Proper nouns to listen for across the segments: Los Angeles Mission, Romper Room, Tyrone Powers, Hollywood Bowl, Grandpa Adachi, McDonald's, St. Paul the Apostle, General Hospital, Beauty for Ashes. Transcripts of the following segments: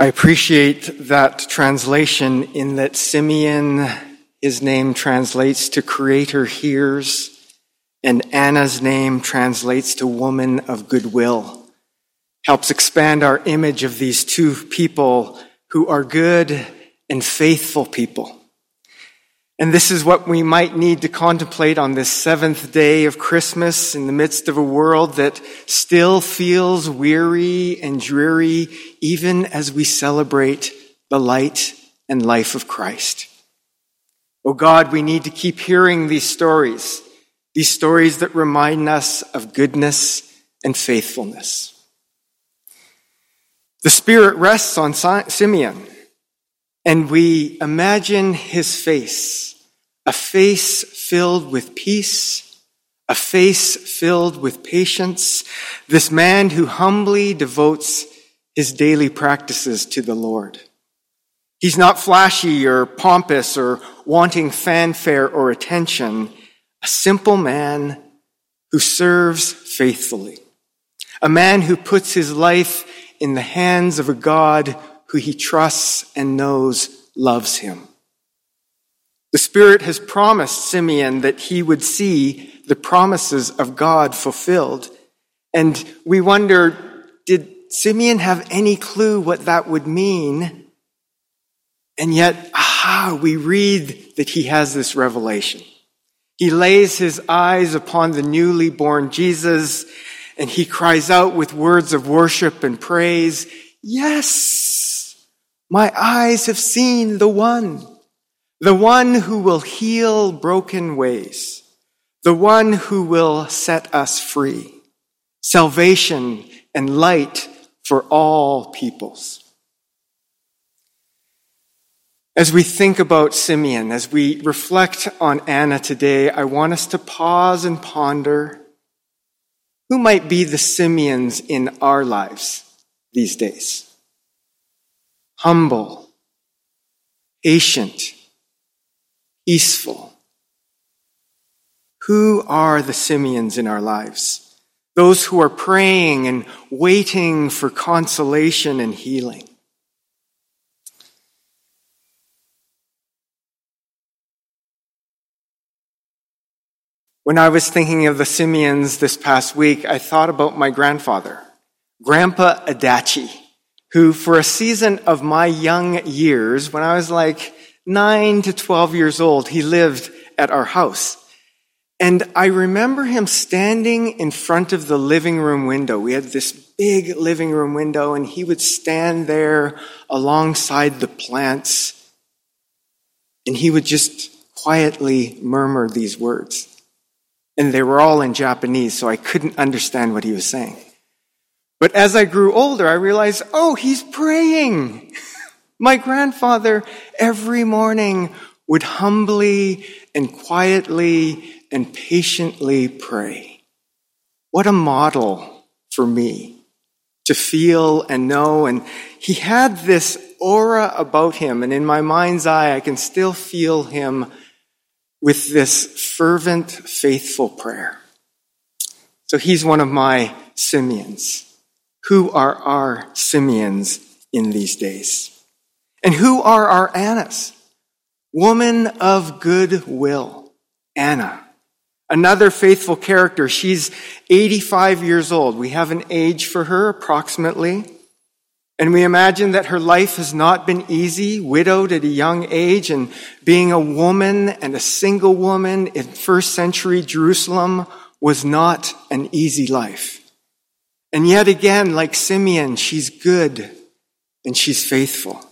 I appreciate that translation in that Simeon, his name translates to Creator Hears, and Anna's name translates to Woman of Goodwill. Helps expand our image of these two people who are good and faithful people. And this is what we might need to contemplate on this seventh day of Christmas in the midst of a world that still feels weary and dreary, even as we celebrate the light and life of Christ. Oh God, we need to keep hearing these stories that remind us of goodness and faithfulness. The Spirit rests on Simeon. And we imagine his face, a face filled with peace, a face filled with patience, this man who humbly devotes his daily practices to the Lord. He's not flashy or pompous or wanting fanfare or attention, a simple man who serves faithfully, a man who puts his life in the hands of a God who he trusts and knows loves him. The Spirit has promised Simeon that he would see the promises of God fulfilled. And we wonder, did Simeon have any clue what that would mean? And yet, we read that he has this revelation. He lays his eyes upon the newly born Jesus, and he cries out with words of worship and praise, "Yes! My eyes have seen the one who will heal broken ways, the one who will set us free, salvation and light for all peoples." As we think about Simeon, as we reflect on Anna today, I want us to pause and ponder who might be the Simeons in our lives these days. Humble, patient, peaceful. Who are the Simeons in our lives? Those who are praying and waiting for consolation and healing. When I was thinking of the Simeons this past week, I thought about my grandfather, Grandpa Adachi, who for a season of my young years, when I was like 9 to 12 years old, he lived at our house. And I remember him standing in front of the living room window. We had this big living room window, and he would stand there alongside the plants, and he would just quietly murmur these words. And they were all in Japanese, so I couldn't understand what he was saying. But as I grew older, I realized, he's praying. My grandfather every morning would humbly and quietly and patiently pray. What a model for me to feel and know. And he had this aura about him. And in my mind's eye, I can still feel him with this fervent, faithful prayer. So he's one of my Simeons. Who are our Simeons in these days? And who are our Annas? Woman of goodwill, Anna. Another faithful character. She's 85 years old. We have an age for her, approximately. And we imagine that her life has not been easy, widowed at a young age, and being a woman and a single woman in first century Jerusalem was not an easy life. And yet again, like Simeon, she's good and she's faithful.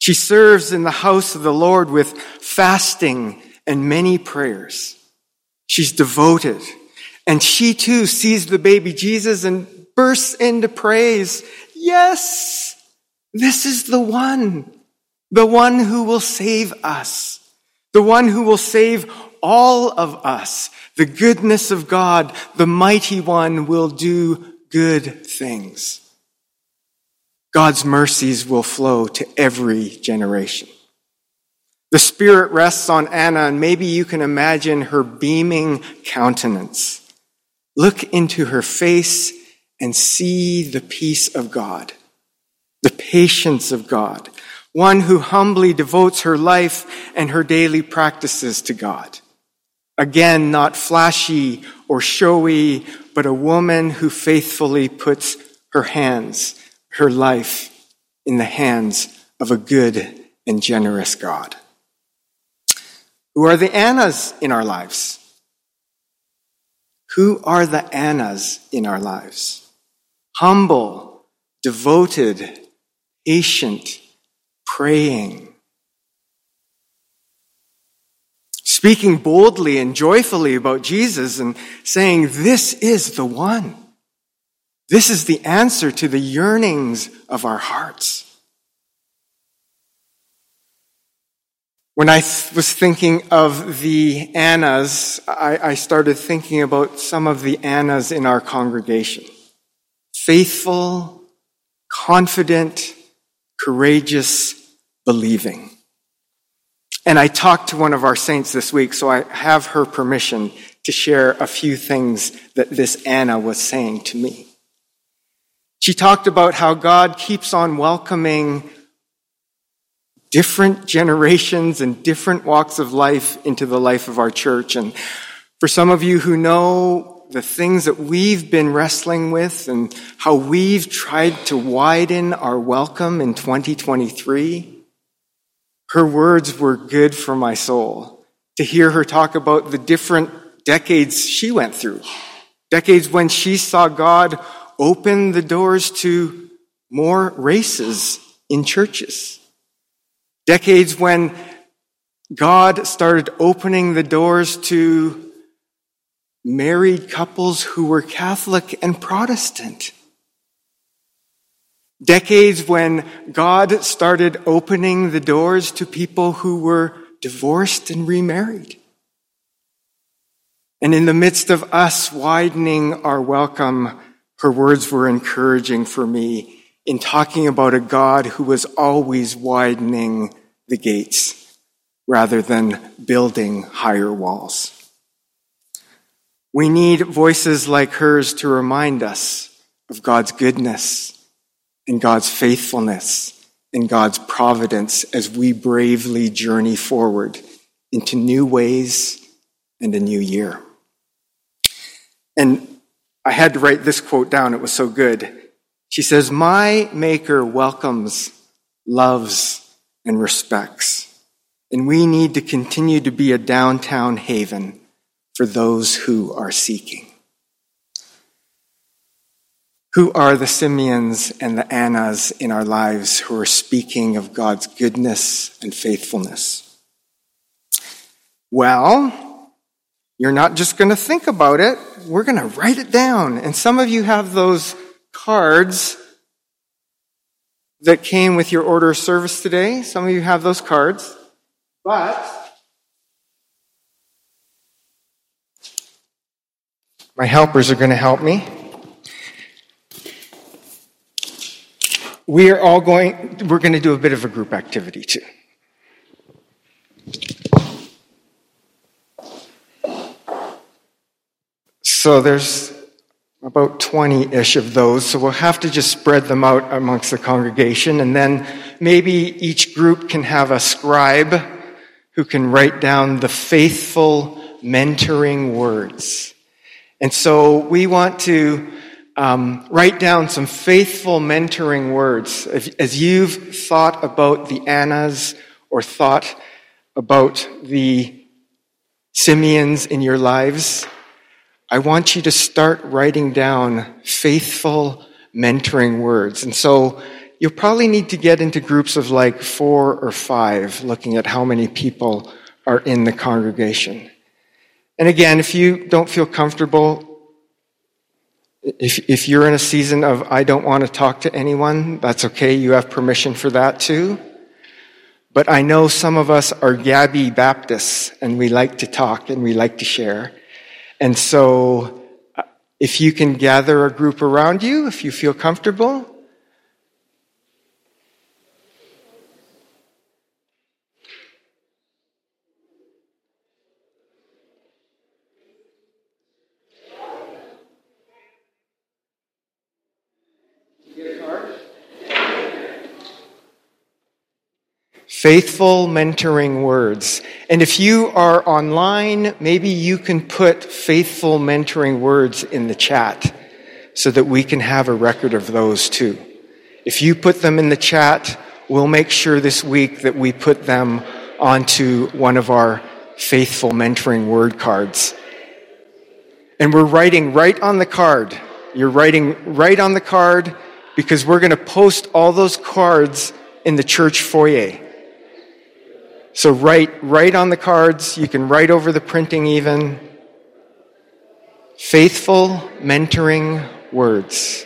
She serves in the house of the Lord with fasting and many prayers. She's devoted. And she too sees the baby Jesus and bursts into praise. Yes, this is the one who will save us, the one who will save all of us. The goodness of God, the mighty one, will do good things. God's mercies will flow to every generation. The Spirit rests on Anna, and maybe you can imagine her beaming countenance. Look into her face and see the peace of God. the patience of God, one who humbly devotes her life and her daily practices to God. Again, not flashy or showy, but a woman who faithfully puts her hands, her life, in the hands of a good and generous God. Who are the Annas in our lives? Who are the Annas in our lives? Humble, devoted, patient, praying. Speaking boldly and joyfully about Jesus and saying, this is the one. This is the answer to the yearnings of our hearts. When I was thinking of the Annas, I started thinking about some of the Annas in our congregation. Faithful, confident, courageous, believing. And I talked to one of our saints this week, so I have her permission to share a few things that this Anna was saying to me. She talked about how God keeps on welcoming different generations and different walks of life into the life of our church. And for some of you who know the things that we've been wrestling with and how we've tried to widen our welcome in 2023, her words were good for my soul. To hear her talk about the different decades she went through, decades when she saw God open the doors to more races in churches. Decades when God started opening the doors to married couples who were Catholic and Protestant. Decades when God started opening the doors to people who were divorced and remarried. And in the midst of us widening our welcome, her words were encouraging for me, in talking about a God who was always widening the gates rather than building higher walls. We need voices like hers to remind us of God's goodness and God's faithfulness and God's providence as we bravely journey forward into new ways and a new year. And I had to write this quote down, it was so good. She says, my Maker welcomes, loves, and respects. And we need to continue to be a downtown haven for those who are seeking. Who are the Simeons and the Annas in our lives who are speaking of God's goodness and faithfulness? Well, you're not just going to think about it. We're going to write it down. And some of you have those cards that came with your order of service today. Some of you have those cards. But my helpers are going to help me. We're going to do a bit of a group activity too. So there's about 20-ish of those, so we'll have to just spread them out amongst the congregation, and then maybe each group can have a scribe who can write down the faithful mentoring words. And so we want to write down some faithful mentoring words. As you've thought about the Annas or thought about the Simeons in your lives, I want you to start writing down faithful mentoring words. And so you'll probably need to get into groups of like 4 or 5, looking at how many people are in the congregation. And again, if you don't feel comfortable, if you're in a season of, I don't want to talk to anyone, that's okay. You have permission for that too. But I know some of us are Gabby Baptists, and we like to talk and we like to share. And so if you can gather a group around you, if you feel comfortable. You get a card? Faithful mentoring words. And if you are online, maybe you can put faithful mentoring words in the chat so that we can have a record of those too. If you put them in the chat, we'll make sure this week that we put them onto one of our faithful mentoring word cards. And we're writing right on the card. You're writing right on the card because we're going to post all those cards in the church foyer. So write right on the cards. You can write over the printing even. Faithful mentoring words.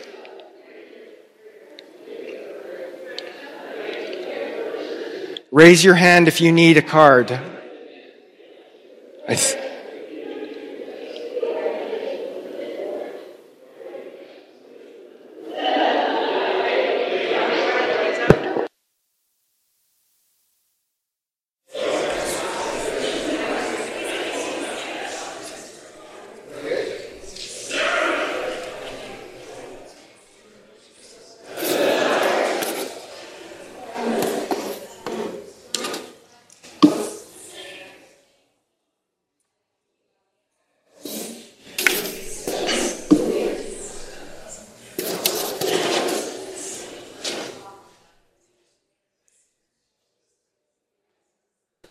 Raise your hand if you need a card.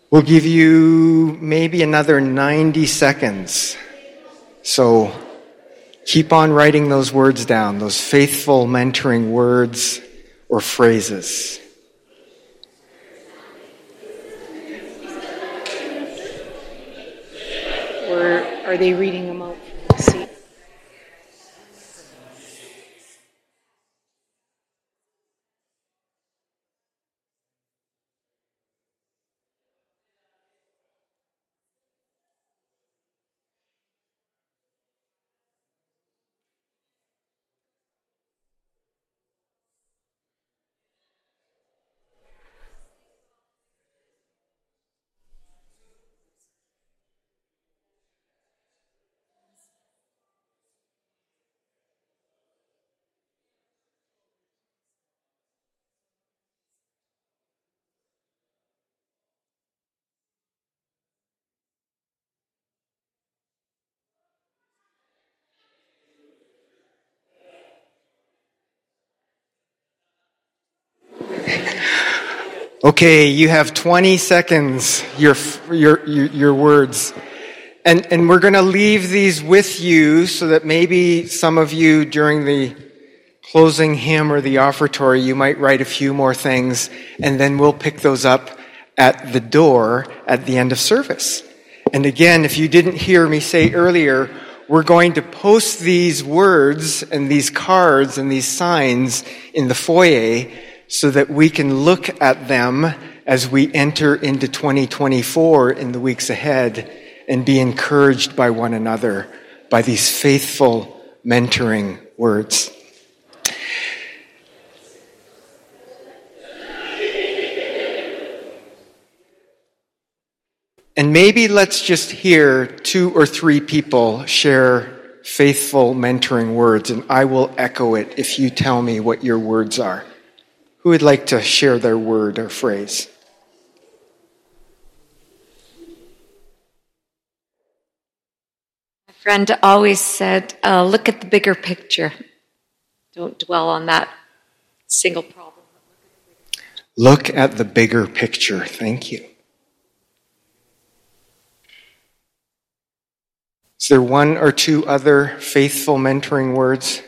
We'll give you maybe another 90 seconds. So keep on writing those words down, those faithful mentoring words or phrases. Or are they reading them out? Okay, you have 20 seconds, your words. And we're going to leave these with you so that maybe some of you during the closing hymn or the offertory, you might write a few more things, and then we'll pick those up at the door at the end of service. And again, if you didn't hear me say earlier, we're going to post these words and these cards and these signs in the foyer so that we can look at them as we enter into 2024 in the weeks ahead and be encouraged by one another by these faithful mentoring words. And maybe let's just hear 2 or 3 people share faithful mentoring words, and I will echo it if you tell me what your words are. Who would like to share their word or phrase? My friend always said, look at the bigger picture. Don't dwell on that single problem. Look at the bigger picture. Thank you. Is there 1 or 2 other faithful mentoring words?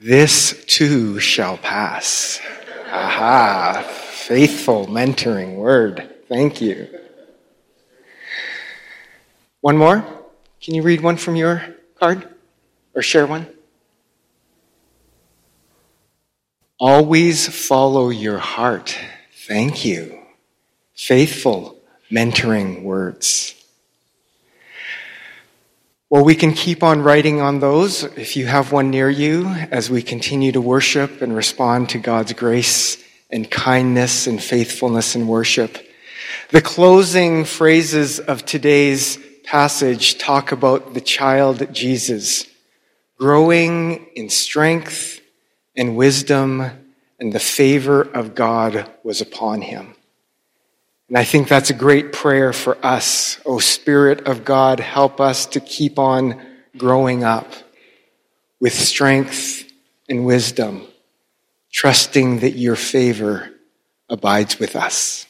This too shall pass. Aha, faithful mentoring word. Thank you. One more? Can you read one from your card? Or share one? Always follow your heart. Thank you. Faithful mentoring words. Well, we can keep on writing on those if you have one near you as we continue to worship and respond to God's grace and kindness and faithfulness in worship. The closing phrases of today's passage talk about the child Jesus growing in strength and wisdom, and the favor of God was upon him. And I think that's a great prayer for us. O Spirit of God, help us to keep on growing up with strength and wisdom, trusting that your favor abides with us.